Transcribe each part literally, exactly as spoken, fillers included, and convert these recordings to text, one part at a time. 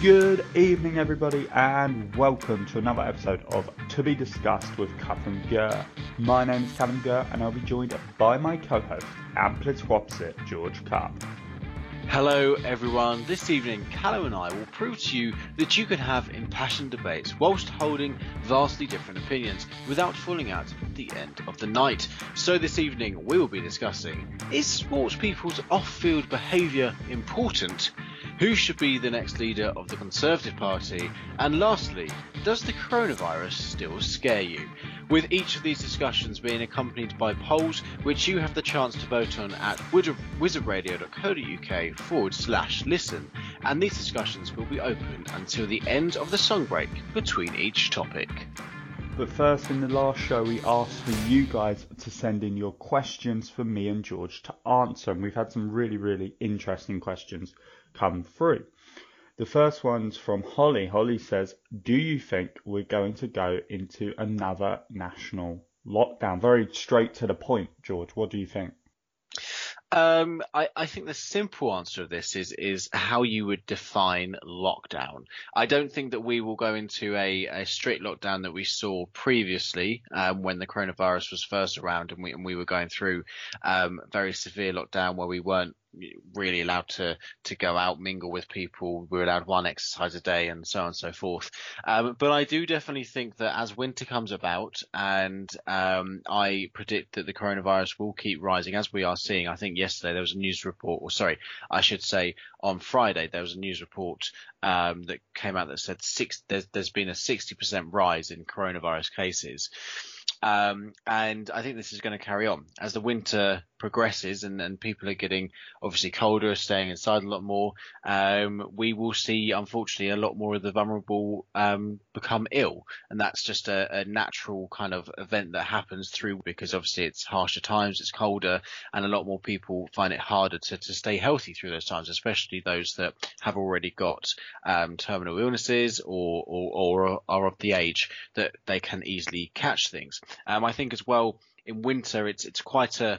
Good evening, everybody, and welcome to another episode of To Be Discussed with Cupp and Gurr. My name is Callum Gurr, and I'll be joined by my co-host and political opposite, George Cupp. Hello, everyone. This evening, Callum and I will prove to you that you can have impassioned debates whilst holding vastly different opinions without falling out at the end of the night. So this evening, we will be discussing, is sports people's off-field behaviour important? Who should be the next leader of the Conservative Party? And lastly, does the coronavirus still scare you? With each of these discussions being accompanied by polls, which you have the chance to vote on at wizardradio.co.uk forward slash listen. And these discussions will be open until the end of the song break between each topic. But first, in the last show, we asked for you guys to send in your questions for me and George to answer. And we've had some really, really interesting questions come through. The first one's from Holly. Holly says, do you think we're going to go into another national lockdown? Very straight to the point, George. What do you think? Um, I, I think the simple answer to this is is how you would define lockdown. I don't think that we will go into a, a straight lockdown that we saw previously um, when the coronavirus was first around and we and we were going through um, very severe lockdown where we weren't really allowed to to go out, mingle with people. We were allowed one exercise a day and so on and so forth. Um, but I do definitely think that as winter comes about, and um, I predict that the coronavirus will keep rising, as we are seeing. I think yesterday there was a news report, or sorry, I should say on Friday there was a news report um, that came out that said six, there's, there's been a sixty percent rise in coronavirus cases. Um, and I think this is going to carry on as the winter progresses and, and people are getting obviously colder, staying inside a lot more. Um, we will see, unfortunately, a lot more of the vulnerable um, become ill. And that's just a, a natural kind of event that happens through, because obviously it's harsher times, it's colder, and a lot more people find it harder to, to stay healthy through those times, especially those that have already got um, terminal illnesses or, or, or are of the age that they can easily catch things. Um, I think as well in winter, it's it's quite a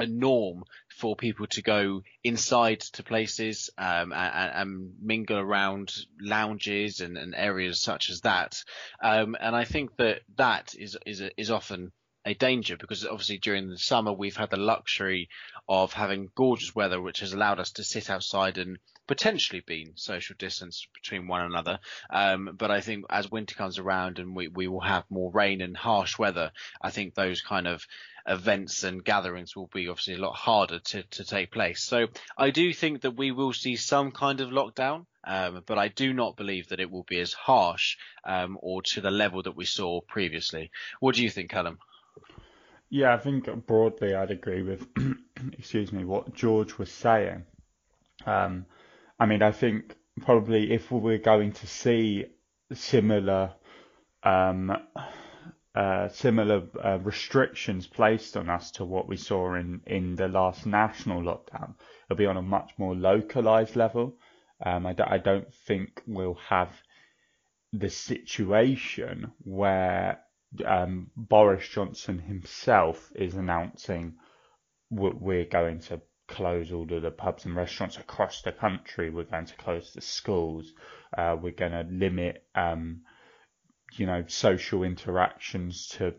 a norm for people to go inside to places um, and, and mingle around lounges and, and areas such as that. Um, and I think that that is is is often a danger, because obviously during the summer we've had the luxury of having gorgeous weather, which has allowed us to sit outside and potentially been social distance between one another. Um, but I think as winter comes around and we, we will have more rain and harsh weather, I think those kind of events and gatherings will be obviously a lot harder to, to take place. So I do think that we will see some kind of lockdown, um, but I do not believe that it will be as harsh um, or to the level that we saw previously. What do you think, Callum? Yeah, I think broadly I'd agree with, excuse me, what George was saying. Um, I mean, I think probably if we were going to see similar um, uh, similar uh, restrictions placed on us to what we saw in, in the last national lockdown, it'll be on a much more localised level. Um, I, d- I don't think we'll have the situation where um, Boris Johnson himself is announcing we're going to close all of the pubs and restaurants across the country. We're going to close the schools. Uh, we're going to limit, um, you know, social interactions to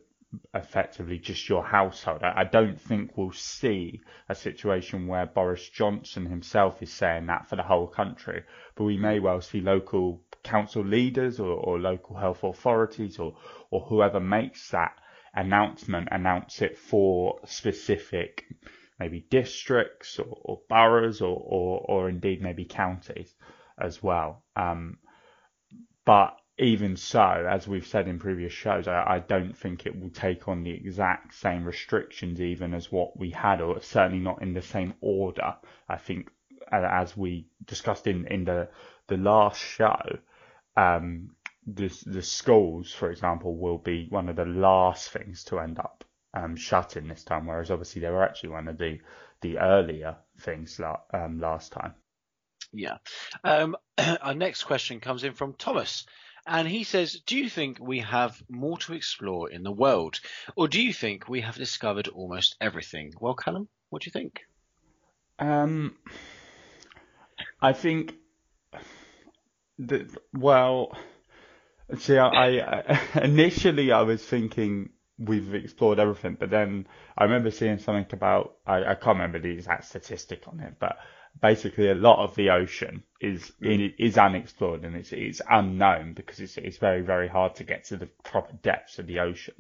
effectively just your household. I, I don't think we'll see a situation where Boris Johnson himself is saying that for the whole country, but we may well see local council leaders or, or local health authorities or, or whoever makes that announcement announce it for specific maybe districts or, or boroughs or, or, or indeed maybe counties as well. Um, but even so, as we've said in previous shows, I, I don't think it will take on the exact same restrictions even as what we had, or certainly not in the same order. I think, as we discussed in, in the, the last show, um, the, the schools, for example, will be one of the last things to end up um, shutting this time, whereas obviously they were actually one of the, the earlier things la- um, last time. Yeah. Um, our next question comes in from Thomas. And he says, do you think we have more to explore in the world? Or do you think we have discovered almost everything? Well, Callum, what do you think? Um, I think that, well, see, I, I initially I was thinking we've explored everything. But then I remember seeing something about, I, I can't remember the exact statistic on it, but basically a lot of the ocean is it is unexplored and it's it's unknown because it's it's very, very hard to get to the proper depths of the ocean.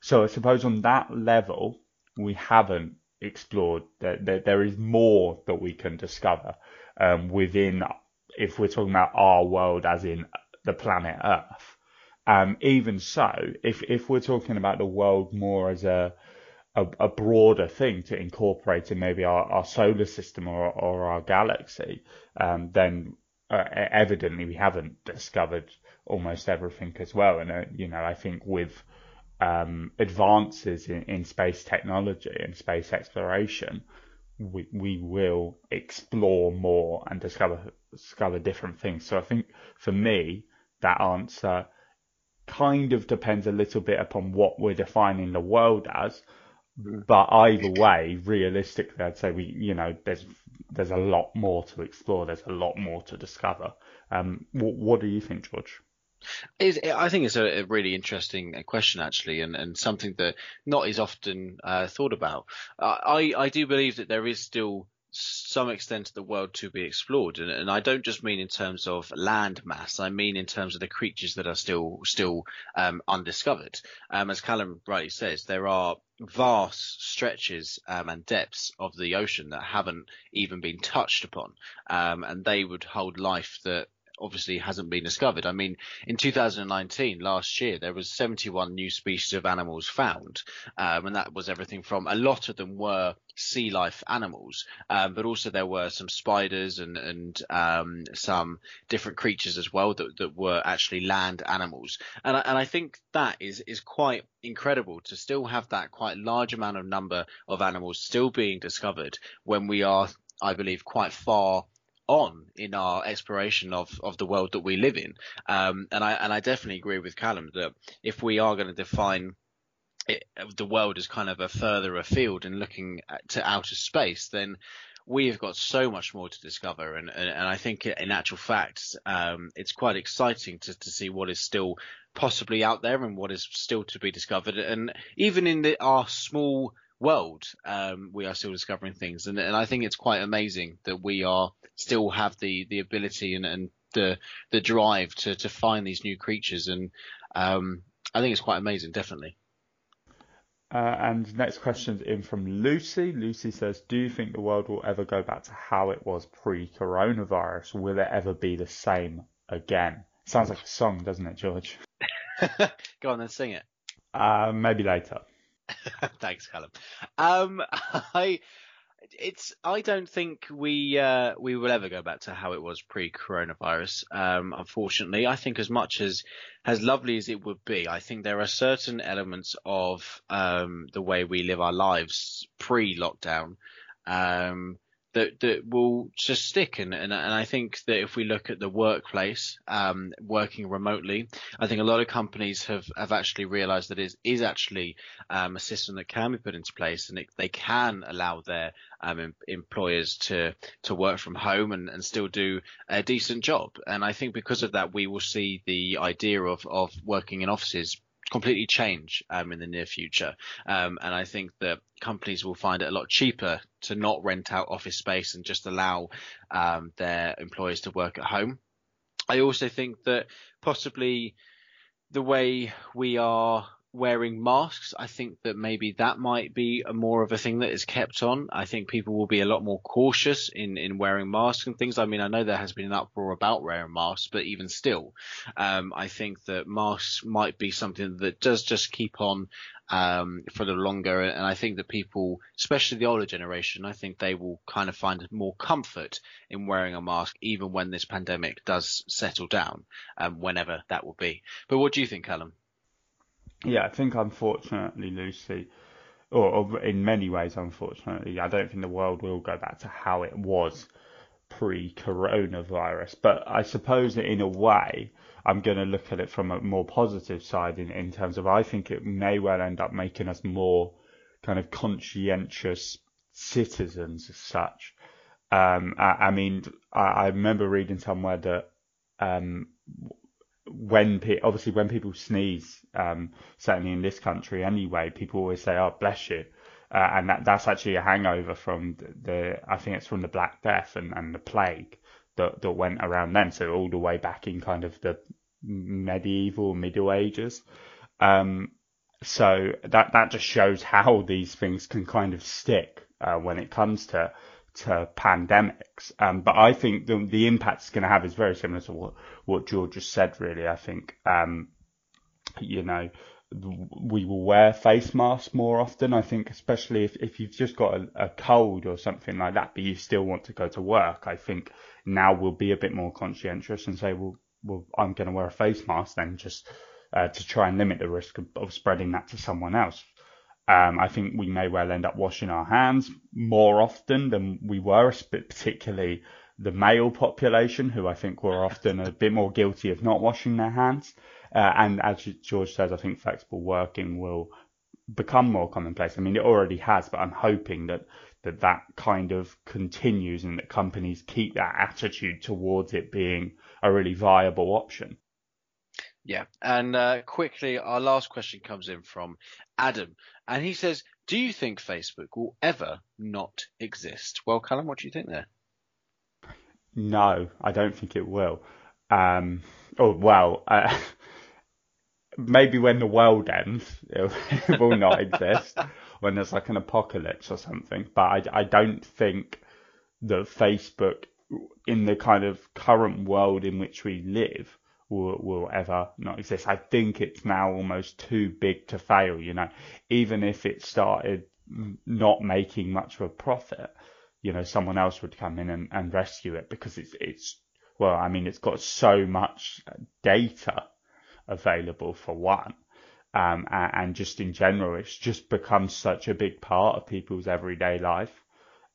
So I suppose on that level, we haven't explored that there, there is more that we can discover um, within, if we're talking about our world as in the planet Earth. Um, even so, if, if we're talking about the world more as a a broader thing to incorporate in maybe our, our solar system or, or our galaxy, um, then uh, evidently we haven't discovered almost everything as well. And, uh, you know, I think with um, advances in, in space technology and space exploration, we, we will explore more and discover, discover different things. So I think for me, that answer kind of depends a little bit upon what we're defining the world as. But either way, realistically, I'd say we, you know, there's there's a lot more to explore. There's a lot more to discover. Um, what, what do you think, George? It's, I think it's a really interesting question, actually, and, and something that not is often uh, thought about. I, I do believe that there is still some extent of the world to be explored, and, and I don't just mean in terms of land mass. I mean in terms of the creatures that are still still um, undiscovered. Um, as Callum rightly says, there are vast stretches um, and depths of the ocean that haven't even been touched upon, um, and they would hold life that obviously hasn't been discovered. I mean, in two thousand nineteen, last year, there was seventy-one new species of animals found, um, and that was everything from, a lot of them were sea life animals, um, but also there were some spiders and, and um, some different creatures as well that, that were actually land animals. And I, and I think that is, is quite incredible to still have that quite large amount of number of animals still being discovered when we are, I believe, quite far on in our exploration of of the world that we live in, um and i and i definitely agree with Callum that if we are going to define it, the world as kind of a further afield and looking at, to outer space, then we have got so much more to discover, and and, and I think in actual fact um it's quite exciting to, to see what is still possibly out there and what is still to be discovered. And even in the our small world, um we are still discovering things, and, and I think it's quite amazing that we are still have the the ability and, and the the drive to to find these new creatures, and um I think it's quite amazing, definitely. Uh, and next question's in from Lucy. Lucy says, do you think the world will ever go back to how it was pre-coronavirus? Will it ever be the same again? Sounds like a song, doesn't it, George? Go on then, sing it. Uh, maybe later. Thanks, Callum. Um, I it's I don't think we uh, we will ever go back to how it was pre-coronavirus. Um, unfortunately, I think as much as as lovely as it would be, I think there are certain elements of um, the way we live our lives pre-lockdown um, that that will just stick. And, and and I think that if we look at the workplace, um, working remotely, I think a lot of companies have, have actually realized that it is actually um, a system that can be put into place, and it, they can allow their um, em- employers to to work from home and, and still do a decent job. And I think because of that, we will see the idea of, of working in offices completely change um, in the near future. Um, and I think that companies will find it a lot cheaper to not rent out office space and just allow um, their employees to work at home. I also think that possibly the way we are wearing masks, I think that maybe that might be a more of a thing that is kept on. I think people will be a lot more cautious in, in wearing masks and things. I mean, I know there has been an uproar about wearing masks, but even still, um, I think that masks might be something that does just keep on um, for the longer. And I think that people, especially the older generation, I think they will kind of find more comfort in wearing a mask, even when this pandemic does settle down, um, whenever that will be. But what do you think, Callum? Yeah, I think unfortunately, Lucy, or, or in many ways, unfortunately, I don't think the world will go back to how it was pre-coronavirus. But I suppose that in a way, I'm going to look at it from a more positive side in, in terms of I think it may well end up making us more kind of conscientious citizens as such. Um, I, I mean, I, I remember reading somewhere that... Um, When pe- obviously when people sneeze, um, certainly in this country anyway, people always say, "Oh, bless you," uh, and that, that's actually a hangover from the, the I think it's from the Black Death and, and the plague that that went around then. So all the way back in kind of the medieval Middle Ages. Um, so that that just shows how these things can kind of stick uh, when it comes to to pandemics. Um, but I think the, the impact it's going to have is very similar to what, what George just said, really. I think, um, you know, we will wear face masks more often. I think especially if, if you've just got a, a cold or something like that, but you still want to go to work, I think now we'll be a bit more conscientious and say, well, well I'm going to wear a face mask then just uh, to try and limit the risk of, of spreading that to someone else. Um, I think we may well end up washing our hands more often than we were, particularly the male population, who I think were often a bit more guilty of not washing their hands. Uh, and as George says, I think flexible working will become more commonplace. I mean, it already has, but I'm hoping that that, that kind of continues and that companies keep that attitude towards it being a really viable option. Yeah. And uh, quickly, our last question comes in from Adam, and he says, do you think Facebook will ever not exist? Well, Callum, what do you think there? No, I don't think it will. Um, oh, well, uh, maybe when the world ends, it, it will not exist, when there's like an apocalypse or something. But I, I don't think that Facebook, in the kind of current world in which we live, Will, will ever not exist. I think it's now almost too big to fail, you know, even if it started not making much of a profit, you know, someone else would come in and, and rescue it, because it's, it's, well, I mean, it's got so much data available for one. Um, and, and just in general, it's just become such a big part of people's everyday life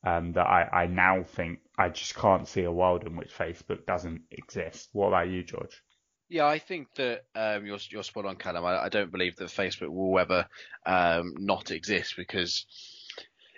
um, that I, I now think I just can't see a world in which Facebook doesn't exist. What about you, George? Yeah, I think that um, you're, you're spot on, Callum. I, I don't believe that Facebook will ever um, not exist, because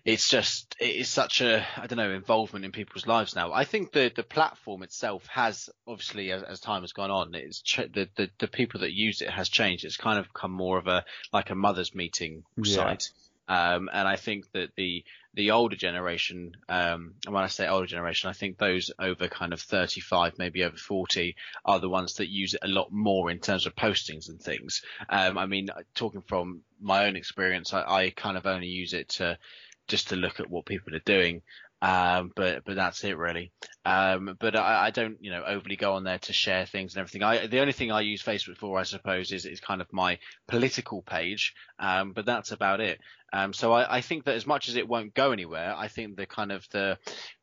it's just it is such a, I don't know, involvement in people's lives now. I think the, the platform itself has obviously, as, as time has gone on, it's ch- the, the, the people that use it has changed. It's kind of become more of a like a mother's meeting yeah. site. Um, and I think that the the older generation, um, and when I say older generation, I think those over kind of thirty-five, maybe over forty, are the ones that use it a lot more in terms of postings and things. Um, I mean, talking from my own experience, I, I kind of only use it to just to look at what people are doing. Um, but, but that's it really. Um, but I, I don't, you know, overly go on there to share things and everything. I, the only thing I use Facebook for, I suppose, is, is kind of my political page. Um, but that's about it. Um, so I, I think that as much as it won't go anywhere, I think the kind of the,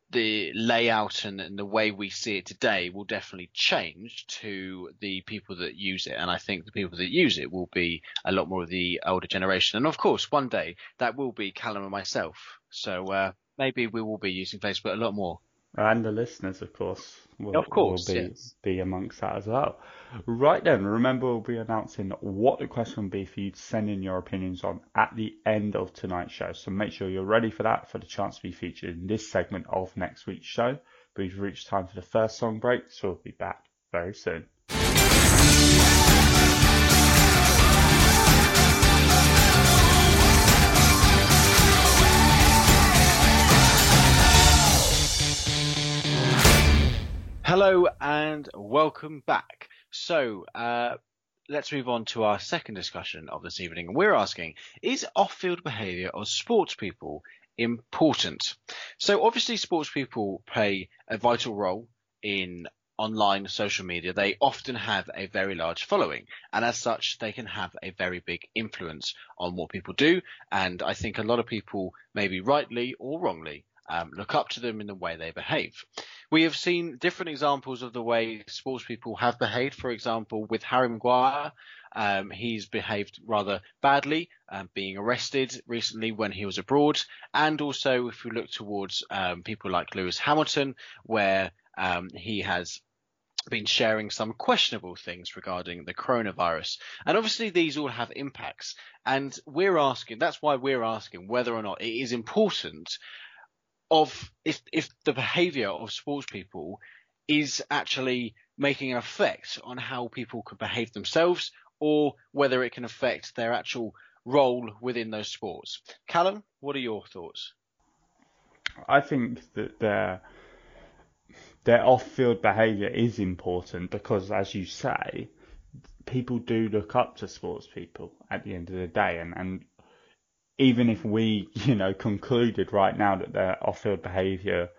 the layout and, and the way we see it today will definitely change to the people that use it. And I think the people that use it will be a lot more of the older generation. And of course, one day that will be Callum and myself. So, uh, maybe we will be using Facebook a lot more. And the listeners, of course, will, of course, will be, yes. be amongst that as well. Right then, remember we'll be announcing what the question will be for you to send in your opinions on at the end of tonight's show. So make sure you're ready for that, for the chance to be featured in this segment of next week's show. We've reached time for the first song break, so we'll be back very soon. Hello and welcome back. So uh, let's move on to our second discussion of this evening. And we're asking, is off-field behaviour of sports people important? So obviously sports people play a vital role in online social media. They often have a very large following, and as such they can have a very big influence on what people do. And I think a lot of people, maybe rightly or wrongly, Um, look up to them in the way they behave. We have seen different examples of the way sports people have behaved. For example, with Harry Maguire, um, he's behaved rather badly, um, being arrested recently when he was abroad. And also, if we look towards um, people like Lewis Hamilton, where um, he has been sharing some questionable things regarding the coronavirus. And obviously these all have impacts. And we're asking, that's why we're asking whether or not it is important of if, if the behaviour of sports people is actually making an effect on how people could behave themselves, or whether it can affect their actual role within those sports. Callum, what are your thoughts? I think that their, their off-field behaviour is important because, as you say, people do look up to sports people at the end of the day, and, and even if we, you know, concluded right now that their off-field behaviour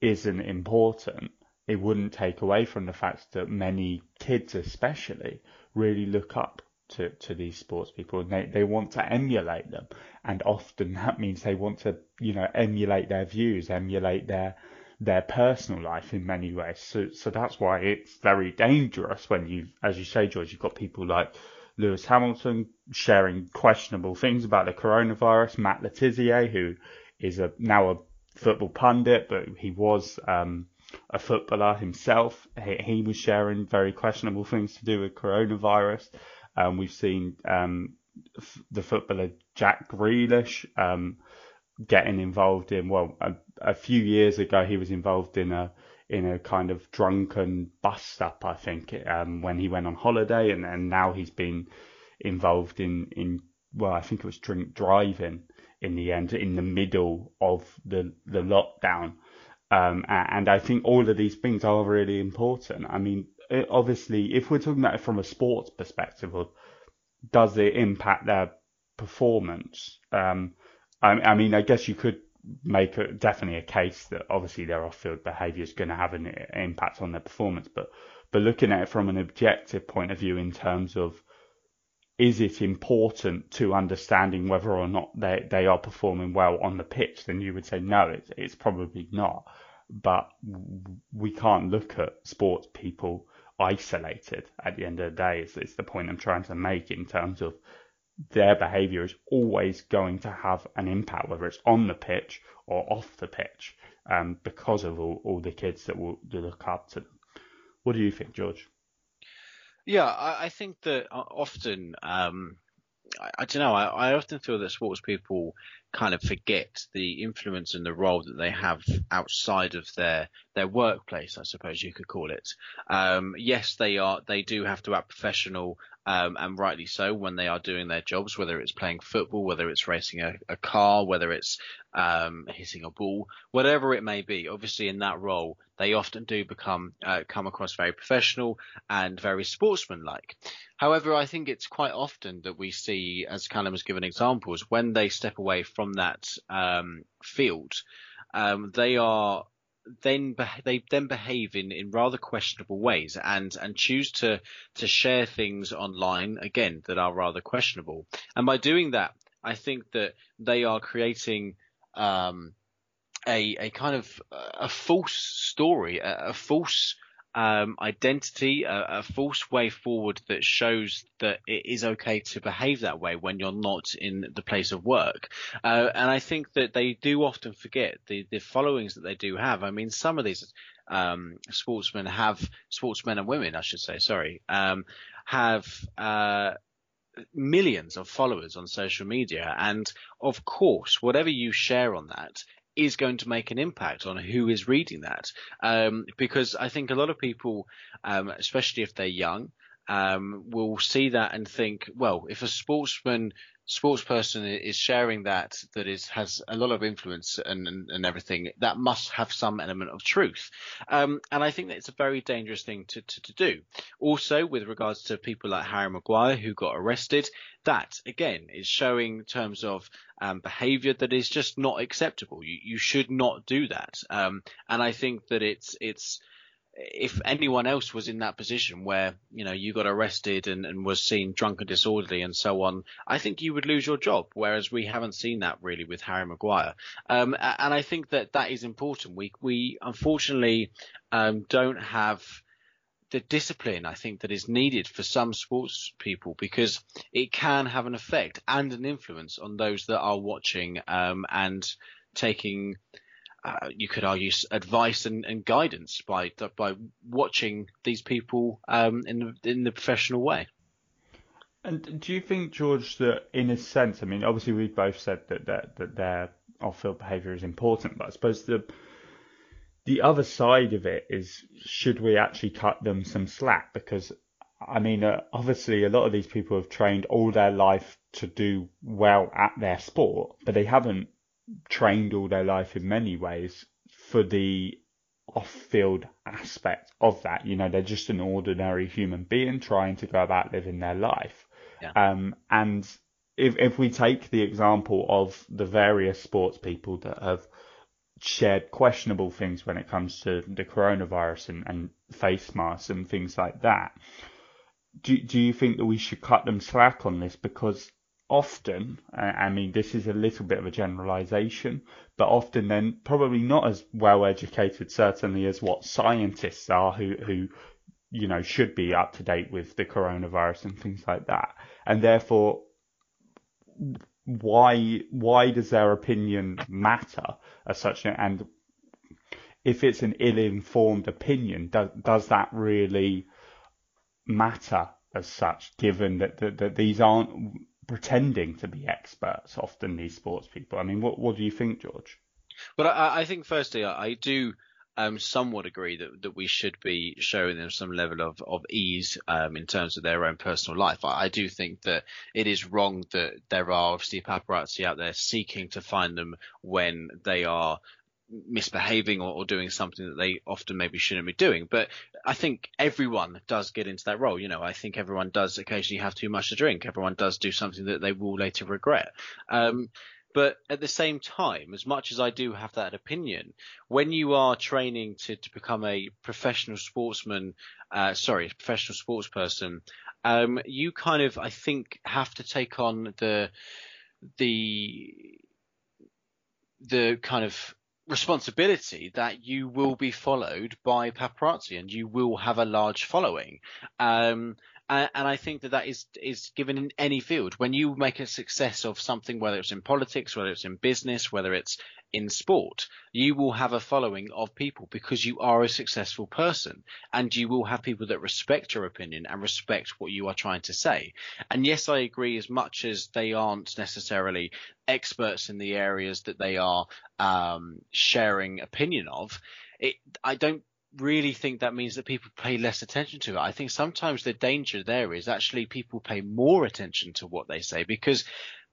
isn't important, it wouldn't take away from the fact that many kids especially really look up to, to these sports people, and they, they want to emulate them. And often that means they want to, you know, emulate their views, emulate their their personal life in many ways. So so that's why it's very dangerous when you, as you say, George, you've got people like Lewis Hamilton sharing questionable things about the coronavirus, Matt Le Tissier, who is a, now a football pundit, but he was um, a footballer himself. He, he was sharing very questionable things to do with coronavirus. Um, we've seen um, f- the footballer Jack Grealish um, getting involved in, well, a, a few years ago he was involved in a in a kind of drunken bust-up, I think, um, when he went on holiday, and, and now he's been involved in, in, well, I think it was drink driving in the end, in the middle of the, the lockdown. Um, and I think all of these things are really important. I mean, it, obviously, if we're talking about it from a sports perspective, or does it impact their performance? Um, I, I mean, I guess you could make a, definitely a case that obviously their off-field behaviour is going to have an impact on their performance, but but looking at it from an objective point of view in terms of, is it important to understanding whether or not they, they are performing well on the pitch, then you would say no, it's, it's probably not. But we can't look at sports people isolated at the end of the day. It's, it's the point I'm trying to make in terms of their behaviour is always going to have an impact, whether it's on the pitch or off the pitch, um, because of all, all the kids that will look up to them. What do you think, George? Yeah, I, I think that often, um, I, I don't know, I, I often feel that sports people kind of forget the influence and the role that they have outside of their their workplace, I suppose you could call it. Um, yes, they are. They do have to act professional, Um, and rightly so, when they are doing their jobs, whether it's playing football, whether it's racing a, a car, whether it's um, hitting a ball, whatever it may be. Obviously, in that role, they often do become uh, come across very professional and very sportsmanlike. However, I think it's quite often that we see, as Callum has given examples, when they step away from that um, field, um, they are then they then behave in, in rather questionable ways and, and choose to, to share things online, again, that are rather questionable. And by doing that, I think that they are creating um, a, a kind of a false story, a, a false um, identity, a, a false way forward that shows that it is okay to behave that way when you're not in the place of work. Uh, and I think that they do often forget the, the followings that they do have. I mean, some of these um, sportsmen have sportsmen and women, I should say, sorry, um, have uh, millions of followers on social media. And of course, whatever you share on that is going to make an impact on who is reading that. Um, because I think a lot of people, um, especially if they're young, um, will see that and think, well, if a sportsman, sportsperson is sharing that, that is, has a lot of influence and, and, and everything, that must have some element of truth. Um, and I think that it's a very dangerous thing to, to, to do. Also, with regards to people like Harry Maguire, who got arrested, that, again, is showing in terms of um, behaviour that is just not acceptable. You, you should not do that. Um, and I think that it's it's if anyone else was in that position where, you know, you got arrested and, and was seen drunk and disorderly and so on, I think you would lose your job, whereas we haven't seen that really with Harry Maguire. Um, and I think that that is important. We, we unfortunately um, don't have the discipline, I think, that is needed for some sports people, because it can have an effect and an influence on those that are watching um, and taking Uh, you could argue advice and, and guidance by by watching these people um, in the, in the professional way. And do you think, George, that in a sense, I mean, obviously we've both said that that, that their off-field behaviour is important, but I suppose the the other side of it is, should we actually cut them some slack? Because, I mean, uh, obviously a lot of these people have trained all their life to do well at their sport, but they haven't trained all their life in many ways for the off-field aspect of that. You know, they're just an ordinary human being trying to go about living their life. Yeah. Um, and if if we take the example of the various sports people that have shared questionable things when it comes to the coronavirus and, and face masks and things like that, do do you think that we should cut them slack on this? Because often, I mean, this is a little bit of a generalization, but often then probably not as well educated, certainly, as what scientists are who, who, you know, should be up to date with the coronavirus and things like that. And therefore, why why does their opinion matter as such? And if it's an ill-informed opinion, does, does that really matter as such, given that, that, that these aren't pretending to be experts, often these sports people? I mean, what what do you think, George? Well, I, I think firstly, I do um, somewhat agree that, that we should be showing them some level of, of ease um, in terms of their own personal life. I, I do think that it is wrong that there are obviously paparazzi out there seeking to find them when they are misbehaving or, or doing something that they often maybe shouldn't be doing. But I think everyone does get into that role. You know, I think everyone does occasionally have too much to drink. Everyone does do something that they will later regret. Um, but at the same time, as much as I do have that opinion, when you are training to, to become a professional sportsman, uh, sorry, professional sports person, um, you kind of, I think, have to take on the, the, the kind of responsibility that you will be followed by paparazzi and you will have a large following. Um, and, and I think that that is, is given in any field. When you make a success of something, whether it's in politics, whether it's in business, whether it's in sport, you will have a following of people because you are a successful person, and you will have people that respect your opinion and respect what you are trying to say. And yes, I agree, as much as they aren't necessarily experts in the areas that they are um, sharing opinion of, it, I don't really think that means that people pay less attention to it. I think sometimes the danger there is actually people pay more attention to what they say, because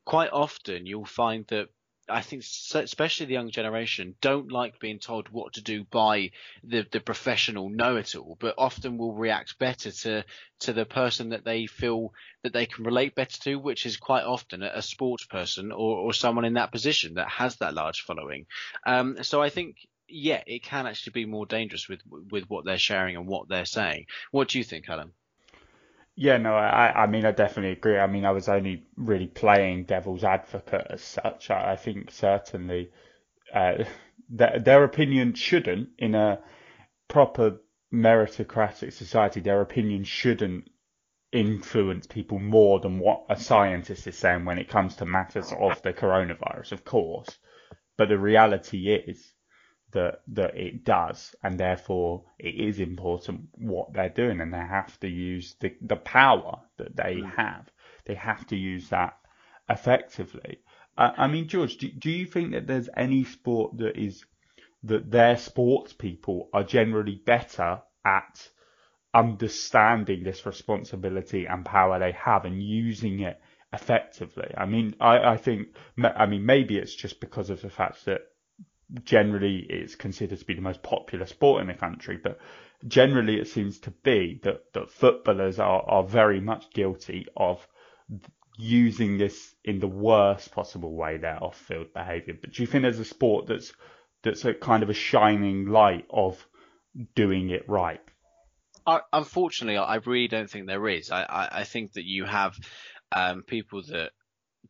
quite often you'll find that, I think especially the young generation don't like being told what to do by the, the professional know-it-all, but often will react better to to the person that they feel that they can relate better to, which is quite often a, a sports person or, or someone in that position that has that large following. Um, so I think, yeah, it can actually be more dangerous with with what they're sharing and what they're saying. What do you think, Callum? Yeah, no, I, I mean, I definitely agree. I mean, I was only really playing devil's advocate as such. I, I think certainly uh, th- their opinion shouldn't, in a proper meritocratic society, their opinion shouldn't influence people more than what a scientist is saying when it comes to matters of the coronavirus, of course. But the reality is that that it does, and therefore it is important what they're doing, and they have to use the, the power that they have. They have to use that effectively. Uh, I mean, George, do, do you think that there's any sport that is that their sports people are generally better at understanding this responsibility and power they have and using it effectively? I mean, I, I think, I mean, maybe it's just because of the fact that generally it's considered to be the most popular sport in the country, but generally it seems to be that, that footballers are, are very much guilty of using this in the worst possible way, their off-field behaviour. But do you think there's a sport that's that's a kind of a shining light of doing it right? I, unfortunately, I really don't think there is. I, I, I think that you have um, people that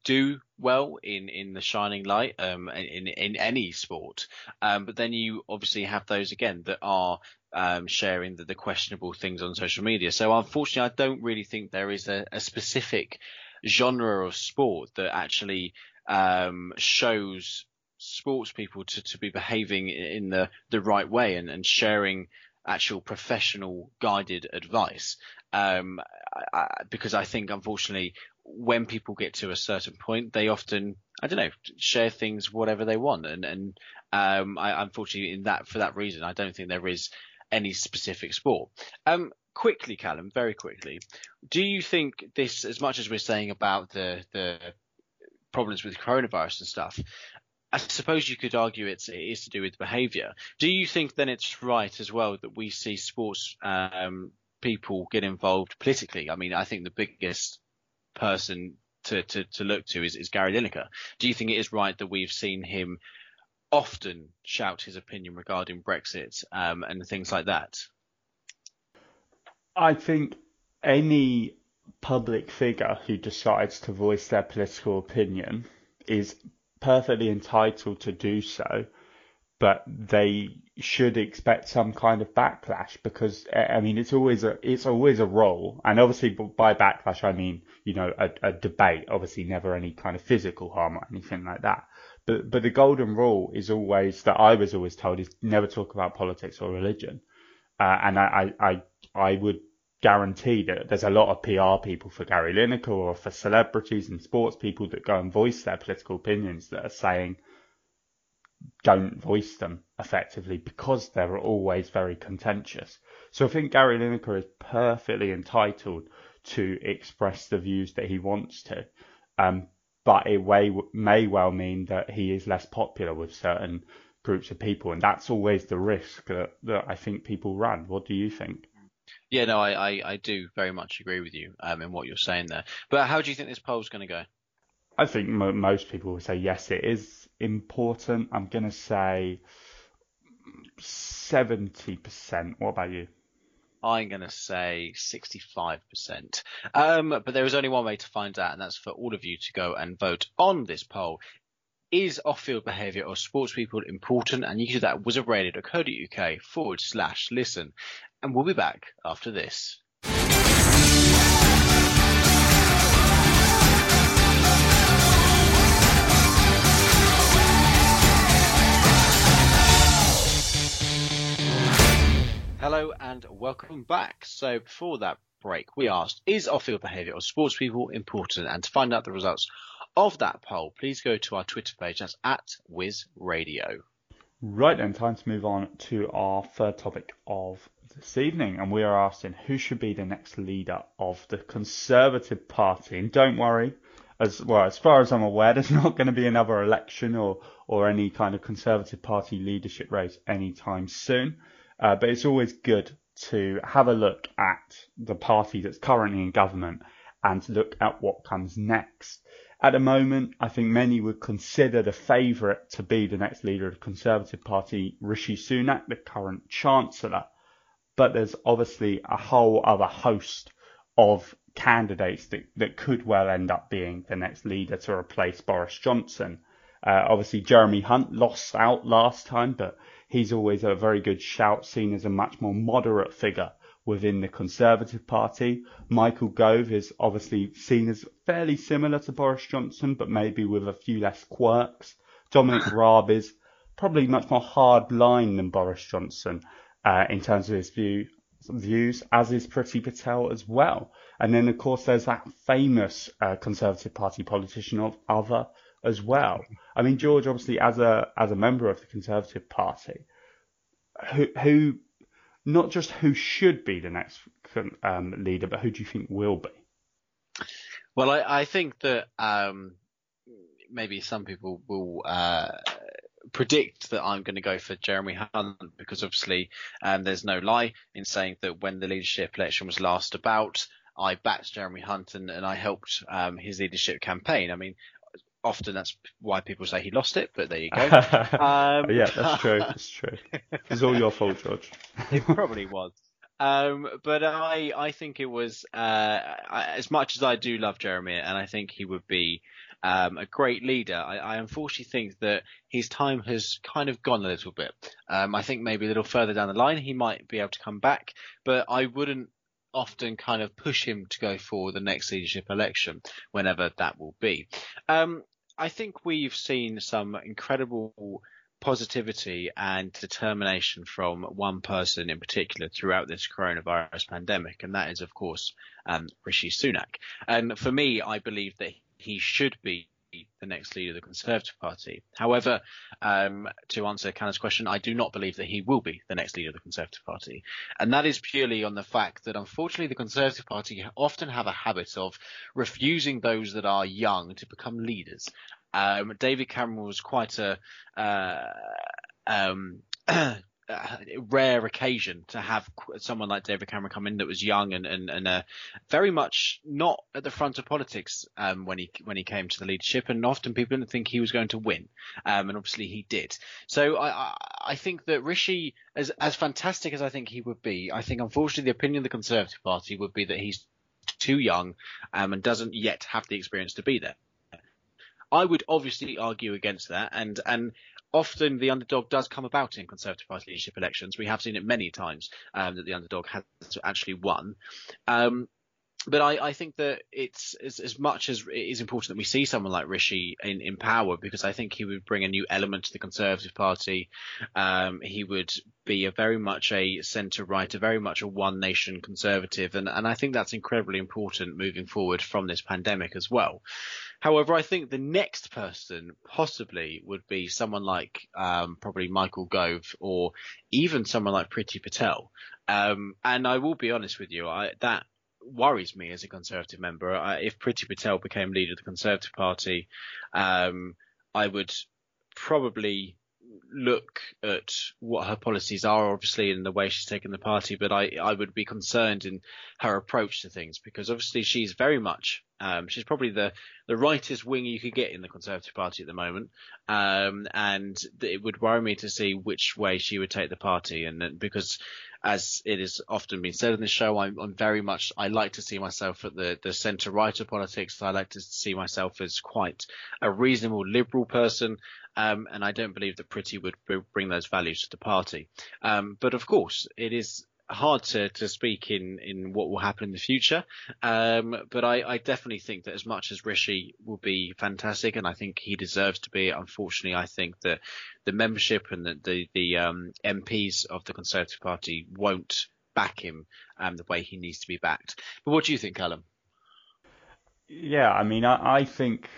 do well in, in the shining light um, in, in any sport. Um, but then you obviously have those, again, that are um, sharing the, the questionable things on social media. So unfortunately, I don't really think there is a, a specific genre of sport that actually um, shows sports people to, to be behaving in the, the right way and, and sharing actual professional guided advice. Um, I, because I think, unfortunately, when people get to a certain point, they often, I don't know, share things, whatever they want. And, and um, I, unfortunately, in that, for that reason, I don't think there is any specific sport. Um, quickly, Callum, very quickly, do you think this, as much as we're saying about the, the problems with coronavirus and stuff, I suppose you could argue it's, it is to do with behaviour. Do you think then it's right as well that we see sports um, people get involved politically? I mean, I think the biggest person to, to, to look to is, is Gary Lineker. Do you think it is right that we've seen him often shout his opinion regarding Brexit um, and things like that? I think any public figure who decides to voice their political opinion is perfectly entitled to do so, but they should expect some kind of backlash, because I mean it's always a it's always a role, and obviously by backlash I mean, you know, a, a debate, obviously never any kind of physical harm or anything like that, but but the golden rule is always, that I was always told, is never talk about politics or religion, uh, and I, I I I would guarantee that there's a lot of P R people for Gary Lineker or for celebrities and sports people that go and voice their political opinions that are saying don't voice them effectively, because they're always very contentious. So I think Gary Lineker is perfectly entitled to express the views that he wants to, um, but it may, may well mean that he is less popular with certain groups of people, and that's always the risk that, that I think people run. What do you think? Yeah, no, I, I, I do very much agree with you um, in what you're saying there. But how do you think this poll's going to go? I think m- most people would say, yes, it is important. I'm going to say seventy percent. What about you? I'm going to say sixty-five percent. Um, but there is only one way to find out, and that's for all of you to go and vote on this poll. Is off-field behaviour of sports people important? And you can do that at wizard radio dot co dot U K forward slash listen. And we'll be back after this. Hello and welcome back. So before that break, we asked, is off-field behaviour of sports people important? And to find out the results of that poll, please go to our Twitter page. That's at Wiz Radio. Right then, time to move on to our third topic of this evening, and we are asking who should be the next leader of the Conservative Party. And don't worry, as well, as far as I'm aware, there's not going to be another election or or any kind of Conservative Party leadership race anytime soon. Uh, but it's always good to have a look at the party that's currently in government and look at what comes next. At the moment, I think many would consider the favourite to be the next leader of the Conservative Party, Rishi Sunak, the current Chancellor. But there's obviously a whole other host of candidates that, that could well end up being the next leader to replace Boris Johnson. Uh, obviously, Jeremy Hunt lost out last time, but he's always a very good shout, seen as a much more moderate figure within the Conservative Party. Michael Gove is obviously seen as fairly similar to Boris Johnson, but maybe with a few less quirks. Dominic Raab is probably much more hard-line than Boris Johnson uh, in terms of his view, views, as is Priti Patel as well. And then, of course, there's that famous uh, Conservative Party politician of other as well. I mean, George, obviously, as a as a member of the Conservative Party, who, who not just who should be the next um, leader, but who do you think will be? Well, I, I think that um, maybe some people will uh, predict that I'm going to go for Jeremy Hunt, because obviously um, there's no lie in saying that when the leadership election was last about, I backed Jeremy Hunt and, and I helped um, his leadership campaign. I mean, often that's why people say he lost it, but there you go. Um, yeah, that's true. That's true. It's all your fault, George. It probably was. Um, but I, I think it was, uh, I, as much as I do love Jeremy, and I think he would be um, a great leader, I, I unfortunately think that his time has kind of gone a little bit. Um, I think maybe a little further down the line, he might be able to come back, but I wouldn't often kind of push him to go for the next leadership election, whenever that will be. Um, I think we've seen some incredible positivity and determination from one person in particular throughout this coronavirus pandemic, and that is, of course, um, Rishi Sunak. And for me, I believe that he should be the next leader of the Conservative Party. However, um, to answer Callum's question, I do not believe that he will be the next leader of the Conservative Party. And that is purely on the fact that, unfortunately, the Conservative Party often have a habit of refusing those that are young to become leaders. Um, David Cameron was quite a uh, um, rare occasion to have someone like David Cameron come in that was young and and, and uh, very much not at the front of politics um, when he when he came to the leadership, and often people didn't think he was going to win, um, and obviously he did. So I I think that Rishi, as as fantastic as I think he would be, I think unfortunately the opinion of the Conservative Party would be that he's too young um, and doesn't yet have the experience to be there. I would obviously argue against that, and and often the underdog does come about in Conservative Party leadership elections. We have seen it many times um, that the underdog has actually won. Um, but I, I think that it's as, as much as it is important that we see someone like Rishi in, in power, because I think he would bring a new element to the Conservative Party. Um, he would be a very much a centre-right, a very much a one-nation Conservative. And, and I think that's incredibly important moving forward from this pandemic as well. However, I think the next person possibly would be someone like um, probably Michael Gove, or even someone like Priti Patel. Um, and I will be honest with you, I, that worries me as a Conservative member. I, if Priti Patel became leader of the Conservative Party, um, I would probably look at what her policies are, obviously, and the way she's taken the party, but I, I would be concerned in her approach to things, because obviously she's very much um, she's probably the, the rightest wing you could get in the Conservative Party at the moment, um, and it would worry me to see which way she would take the party. And because, as it has often been said on this show, I'm, I'm very much I like to see myself at the, the centre right of politics. I like to see myself as quite a reasonable liberal person. Um, and I don't believe that Priti would b- bring those values to the party. Um, but of course, it is hard to, to speak in, in what will happen in the future. Um, but I, I definitely think that as much as Rishi will be fantastic, and I think he deserves to be, unfortunately, I think that the membership and the, the, the um, M Ps of the Conservative Party won't back him um, the way he needs to be backed. But what do you think, Callum? Yeah, I mean, I, I think...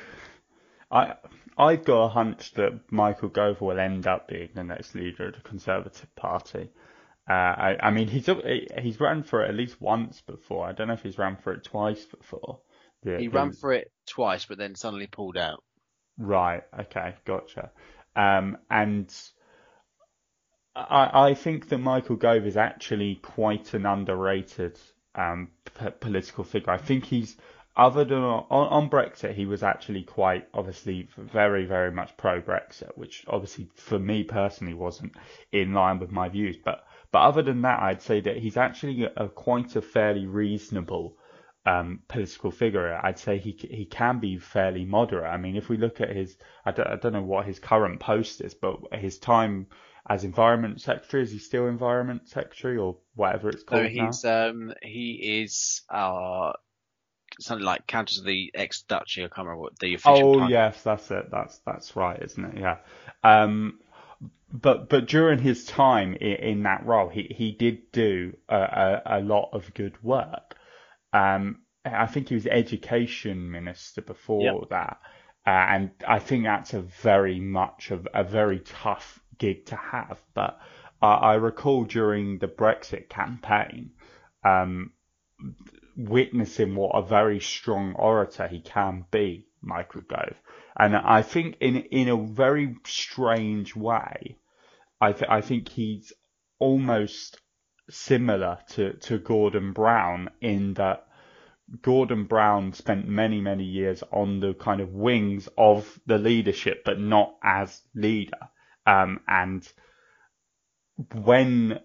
I, I've got a hunch that Michael Gove will end up being the next leader of the Conservative Party. Uh, I, I mean, he's he's ran for it at least once before. I don't know if he's ran for it twice before. The, he ran was... for it twice, but then suddenly pulled out. Right. Okay. Gotcha. Um, and I, I think that Michael Gove is actually quite an underrated um, p- political figure. I think he's... Other than on, on Brexit, he was actually quite obviously very, very much pro-Brexit, which obviously for me personally wasn't in line with my views. But but other than that, I'd say that he's actually a, a quite a fairly reasonable um, political figure, I'd say he he can be fairly moderate. I mean, if we look at his, I don't, I don't know what his current post is, but his time as Environment Secretary, is he still Environment Secretary or whatever it's called? So he's now? um he is uh something like Countess of the Ex-Duchy. I can't remember what the official. Oh time. Yes, that's it. That's that's right, isn't it? Yeah. Um, but but during his time in, in that role, he he did do a, a, a lot of good work. Um, I think he was Education Minister before yep. that, uh, and I think that's a very much of a very tough gig to have. But uh, I recall during the Brexit campaign, um, witnessing what a very strong orator he can be, Michael Gove. And I think in in a very strange way, I th- I think he's almost similar to, to Gordon Brown, in that Gordon Brown spent many, many years on the kind of wings of the leadership, but not as leader. Um, and when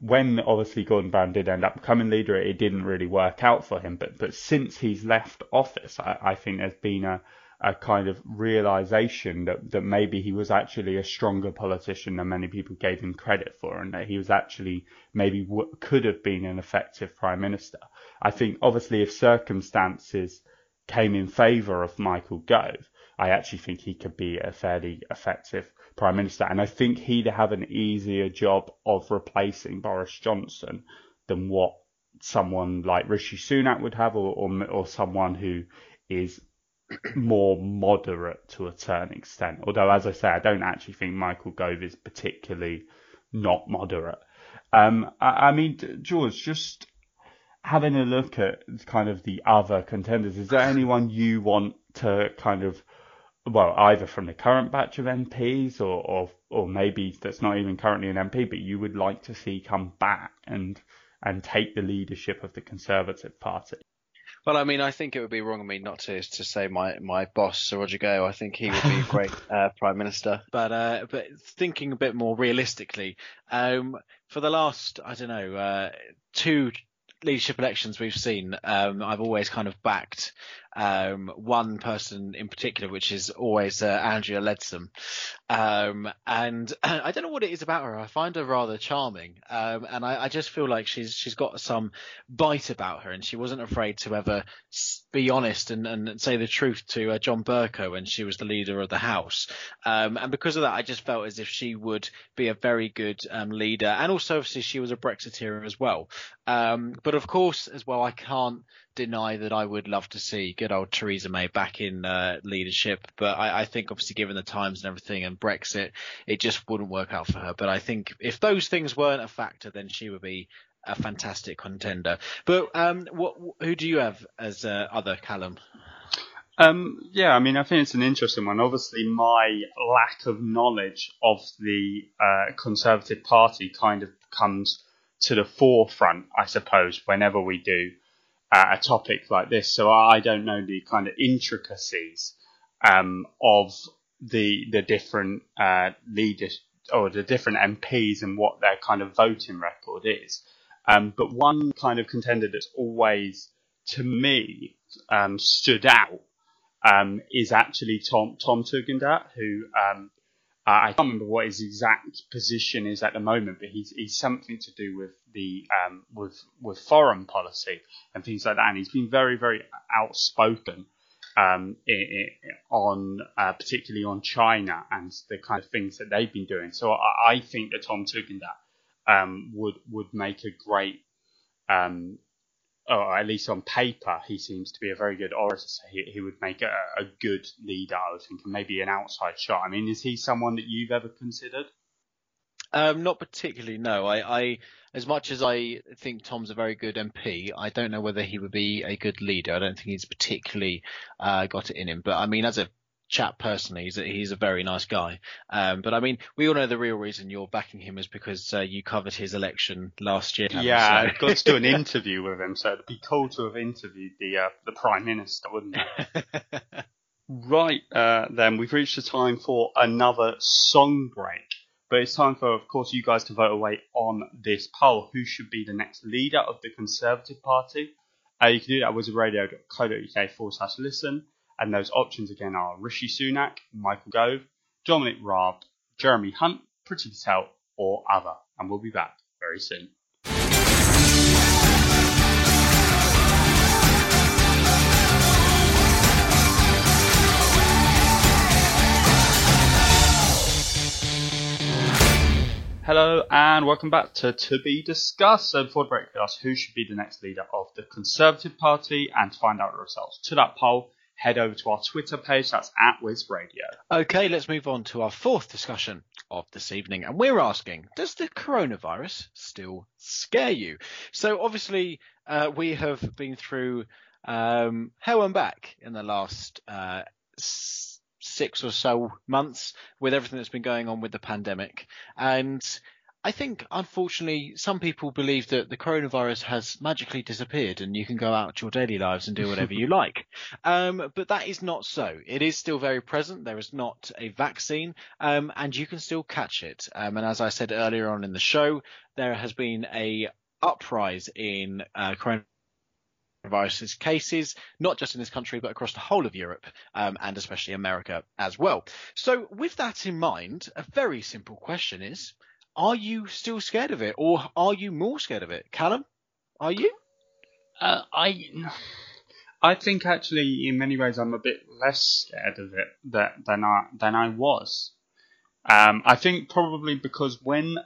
when obviously Gordon Brown did end up becoming leader, it didn't really work out for him. But but since he's left office, I, I think there's been a a kind of realization that, that maybe he was actually a stronger politician than many people gave him credit for, and that he was actually maybe w- could have been an effective prime minister. I think obviously if circumstances came in favour of Michael Gove, I actually think he could be a fairly effective prime minister. And I think he'd have an easier job of replacing Boris Johnson than what someone like Rishi Sunak would have, or or, or someone who is more moderate to a certain extent. Although, as I say, I don't actually think Michael Gove is particularly not moderate. Um, I, I mean, George, just having a look at kind of the other contenders, is there anyone you want to kind of, well, either from the current batch of M Ps or or, or maybe that's not even currently an M P, but you would like to see come back and and take the leadership of the Conservative Party? Well, I mean, I think it would be wrong of me not to to say my, my boss, Sir Roger Gow. I think he would be a great uh, Prime Minister. But uh, but thinking a bit more realistically, um, for the last, I don't know, uh, two leadership elections we've seen, um, I've always kind of backed um, one person in particular, which is always uh, Andrea Leadsom. Um, and I don't know what it is about her. I find her rather charming. Um, and I, I just feel like she's she's got some bite about her, and she wasn't afraid to ever be honest and, and say the truth to uh, John Bercow when she was the leader of the House. Um, and because of that, I just felt as if she would be a very good um, leader. And also, obviously, she was a Brexiteer as well. Um, but of course, as well, I can't deny that I would love to see good old Theresa May back in uh, leadership. But I, I think, obviously, given the times and everything and Brexit, it just wouldn't work out for her. But I think if those things weren't a factor, then she would be a fantastic contender. But um, what, who do you have as uh, other, Callum? Um, yeah, I mean, I think it's an interesting one. Obviously, my lack of knowledge of the uh, Conservative Party kind of comes to the forefront, I suppose, whenever we do uh, a topic like this. So I don't know the kind of intricacies um, of the the different uh, leaders or the different M Ps and what their kind of voting record is. Um, but one kind of contender that's always, to me, um, stood out um, is actually Tom Tom Tugendhat, who um, I can't remember what his exact position is at the moment, but he's he's something to do with the um, with with foreign policy and things like that. And he's been very, very outspoken um, it, it, on uh, particularly on China and the kind of things that they've been doing. So I, I think that Tom Tugendhat Um, would would make a great, um, or at least on paper, he seems to be a very good orator. So he, he would make a, a good leader, I think, and maybe an outside shot. I mean, is he someone that you've ever considered? Um, not particularly, no. I, I, as much as I think Tom's a very good M P, I don't know whether he would be a good leader. I don't think he's particularly uh, got it in him. But I mean, as a chap personally, he's a, he's a very nice guy, um but I mean, we all know the real reason you're backing him is because uh, you covered his election last year. Yeah, so. I got to do an interview with him, so it'd be cool to have interviewed the uh, the Prime Minister, wouldn't it? Right, uh then we've reached the time for another song break, but it's time for, of course, you guys to vote away on this poll. Who should be the next leader of the Conservative Party? Uh, you can do that at wizard radio dot co dot U K forward slash listen. And those options again are Rishi Sunak, Michael Gove, Dominic Raab, Jeremy Hunt, Priti Patel or other. And we'll be back very soon. Hello and welcome back to To Be Discussed. So before the break, we asked who should be the next leader of the Conservative Party, and to find out the results to that poll, head over to our Twitter page, that's at Wiz Radio. Okay, let's move on to our fourth discussion of this evening, and we're asking, does the coronavirus still scare you? So obviously uh, we have been through um, hell and back in the last uh six or so months with everything that's been going on with the pandemic. And I think, unfortunately, some people believe that the coronavirus has magically disappeared and you can go out to your daily lives and do whatever you like. Um, but that is not so. It is still very present. There is not a vaccine, um, and you can still catch it. Um, and as I said earlier on in the show, there has been a uprise in uh, coronavirus. Coronavirus cases, not just in this country, but across the whole of Europe, um, and especially America as well. So with that in mind, a very simple question is, are you still scared of it, or are you more scared of it? Callum, are you? Uh, I I think actually in many ways I'm a bit less scared of it that, than, I, than I was. Um, I think probably because when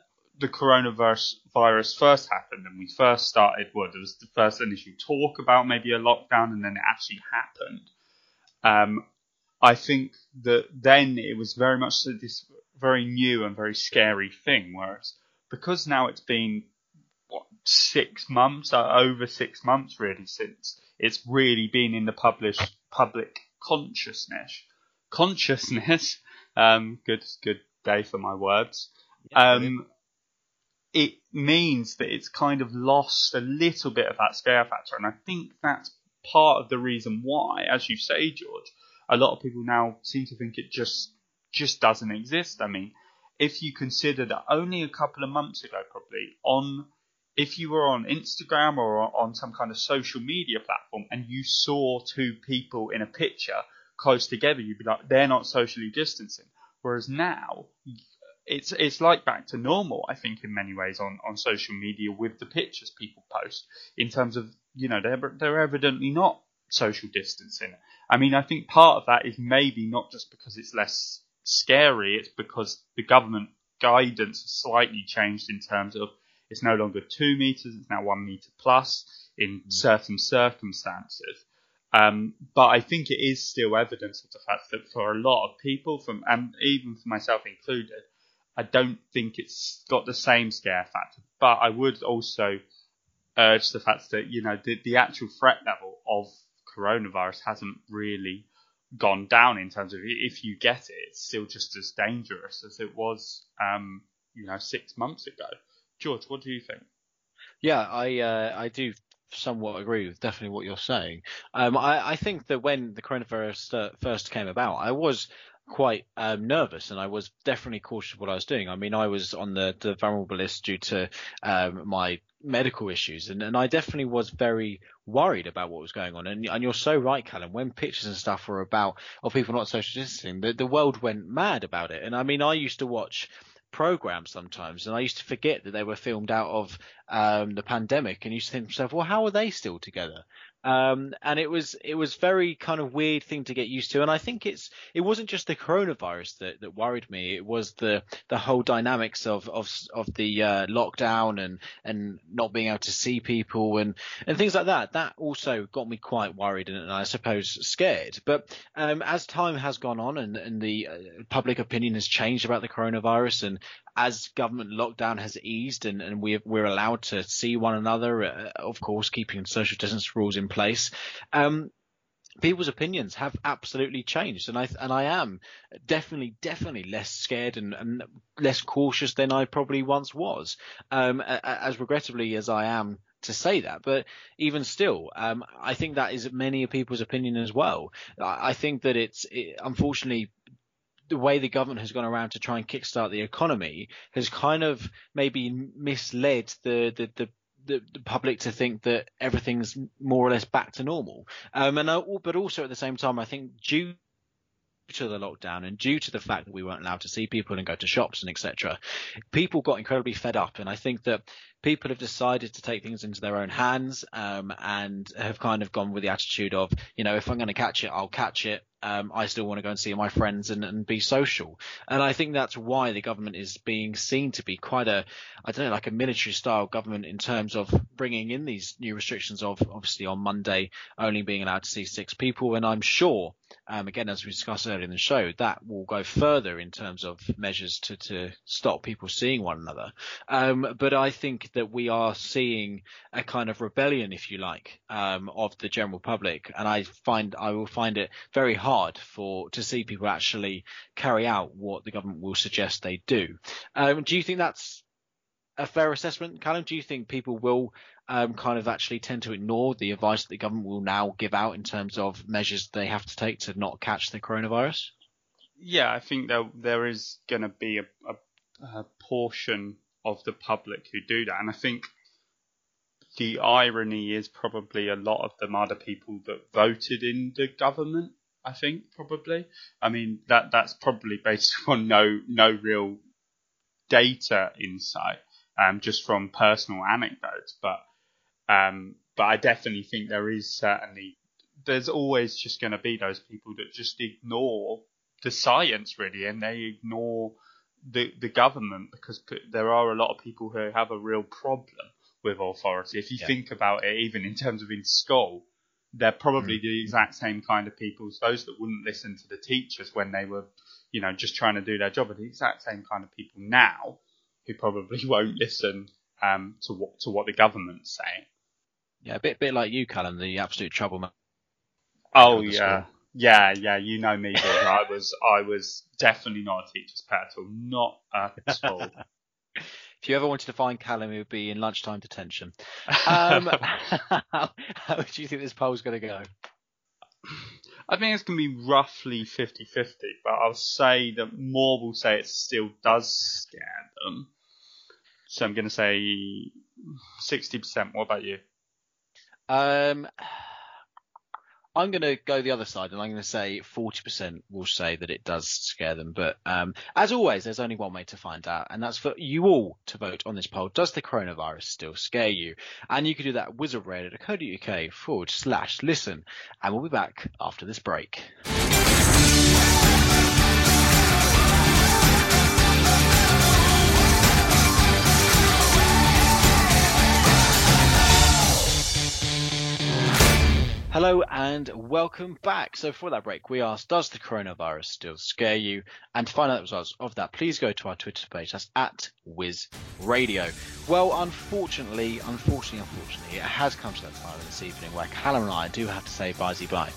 the coronavirus virus first happened and we first started, well, there was the first initial talk about maybe a lockdown and then it actually happened. Um, I think that then it was very much this very new and very scary thing, whereas because now it's been, what, six months, uh, over six months really, since it's really been in the published public consciousness. Consciousness, um, good good day for my words. Um, it means that it's kind of lost a little bit of that scare factor. And I think that's part of the reason why, as you say, George, a lot of people now seem to think it just just doesn't exist. I mean, if you consider that only a couple of months ago, probably, on if you were on Instagram or on some kind of social media platform and you saw two people in a picture close together, you'd be like, they're not socially distancing. Whereas now, It's it's like back to normal, I think, in many ways on, on social media with the pictures people post in terms of, you know, they're, they're evidently not social distancing. I mean, I think part of that is maybe not just because it's less scary, it's because the government guidance has slightly changed in terms of it's no longer two metres, it's now one metre plus in mm. certain circumstances. Um, but I think it is still evidence of the fact that for a lot of people, from and even for myself included, I don't think it's got the same scare factor, but I would also urge the fact that, you know, the, the actual threat level of coronavirus hasn't really gone down in terms of if you get it, it's still just as dangerous as it was, um, you know, six months ago. George, what do you think? Yeah, I uh, I do somewhat agree with definitely what you're saying. Um, I, I think that when the coronavirus uh, first came about, I was quite um, nervous, and I was definitely cautious of what I was doing. I mean, I was on the, the vulnerable list due to um, my medical issues, and, and I definitely was very worried about what was going on. And, and you're so right, Callum, when pictures and stuff were about of people not social distancing, the, the world went mad about it. And I mean, I used to watch programs sometimes, and I used to forget that they were filmed out of um, the pandemic, and used to think to myself, well, how are they still together? Um, and it was it was very kind of weird thing to get used to. And I think it's it wasn't just the coronavirus that, that worried me. It was the the whole dynamics of of, of the uh, lockdown and and not being able to see people and, and things like that. That also got me quite worried and, and I suppose scared. But um, as time has gone on and, and the uh, public opinion has changed about the coronavirus, and as government lockdown has eased and, and we're, we're allowed to see one another, uh, of course, keeping social distance rules in place, um, people's opinions have absolutely changed. And I and I am definitely, definitely less scared and, and less cautious than I probably once was, um, as regrettably as I am to say that. But even still, um, I think that is many of people's opinion as well. I think that it's it, unfortunately, the way the government has gone around to try and kickstart the economy has kind of maybe misled the, the, the the, the public to think that everything's more or less back to normal. Um, and I, but also at the same time, I think due to the lockdown and due to the fact that we weren't allowed to see people and go to shops and et cetera, people got incredibly fed up. And I think that people have decided to take things into their own hands, um, and have kind of gone with the attitude of, you know, if I'm going to catch it, I'll catch it. Um, I still want to go and see my friends and, and be social. And I think that's why the government is being seen to be quite a, I don't know, like a military style government in terms of bringing in these new restrictions of obviously on Monday only being allowed to see six people. And I'm sure, um, again, as we discussed earlier in the show, that will go further in terms of measures to, to stop people seeing one another. Um, but I think that we are seeing a kind of rebellion, if you like, um, of the general public. And I find I will find it very hard. hard for to see people actually carry out what the government will suggest they do. Um, do you think that's a fair assessment, Callum? Do you think people will um, kind of actually tend to ignore the advice that the government will now give out in terms of measures they have to take to not catch the coronavirus? Yeah, I think there there is going to be a, a, a portion of the public who do that. And I think the irony is probably a lot of them are the people that voted in the government. I think probably. I mean, that that's probably based on no no real data insight, um, just from personal anecdotes. But um, but I definitely think there is certainly there's always just going to be those people that just ignore the science really, and they ignore the the government because there are a lot of people who have a real problem with authority. If you yeah. think about it, even in terms of in school. They're probably mm. the exact same kind of people. Those that wouldn't listen to the teachers when they were, you know, just trying to do their job are the exact same kind of people now who probably won't listen um, to what to what the government's saying. Yeah, a bit bit like you, Callum, the absolute troublemaker. Oh yeah, school. yeah, yeah. You know me, George. I was I was definitely not a teacher's pet at all. Not at all. If you ever wanted to find Callum, he would be in lunchtime detention. Um, how, how do you think this poll's going to go? I think it's going to be roughly fifty-fifty, but I'll say that more will say it still does scare them. So I'm going to say sixty percent. What about you? Um, I'm going to go the other side, and I'm going to say forty percent will say that it does scare them. But um, as always, there's only one way to find out, and that's for you all to vote on this poll. Does the coronavirus still scare you? And you can do that at wizard radio dot co dot U K forward slash listen. And we'll be back after this break. Hello and welcome back. So for that break, we asked, does the coronavirus still scare you? And to find out the results of that, please go to our Twitter page. That's at Wiz Radio. Well, unfortunately, unfortunately, unfortunately, it has come to that time of this evening where Callum and I do have to say bye-bye.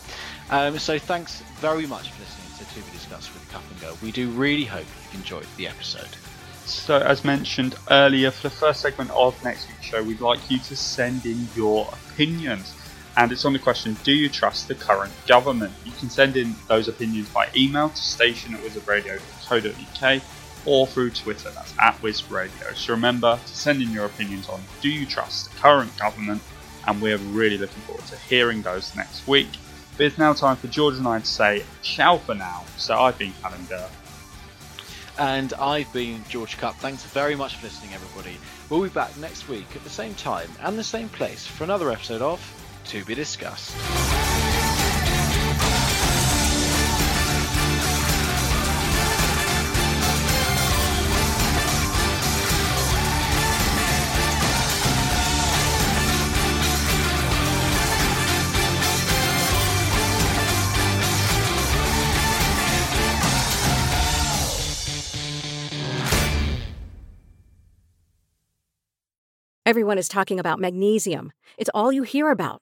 Um, so thanks very much for listening to To Be Discussed with Cupp and Gurr. We do really hope you've enjoyed the episode. So as mentioned earlier, for the first segment of next week's show, we'd like you to send in your opinions. And it's on the question, do you trust the current government? You can send in those opinions by email to station at wizard radio dot co dot U K or through Twitter, that's at wizradio. So remember to send in your opinions on do you trust the current government? And we're really looking forward to hearing those next week. But it's now time for George and I to say ciao for now. So I've been Callum Gurr. And I've been George Cupp. Thanks very much for listening, everybody. We'll be back next week at the same time and the same place for another episode of To Be Discussed. Everyone is talking about magnesium. It's all you hear about.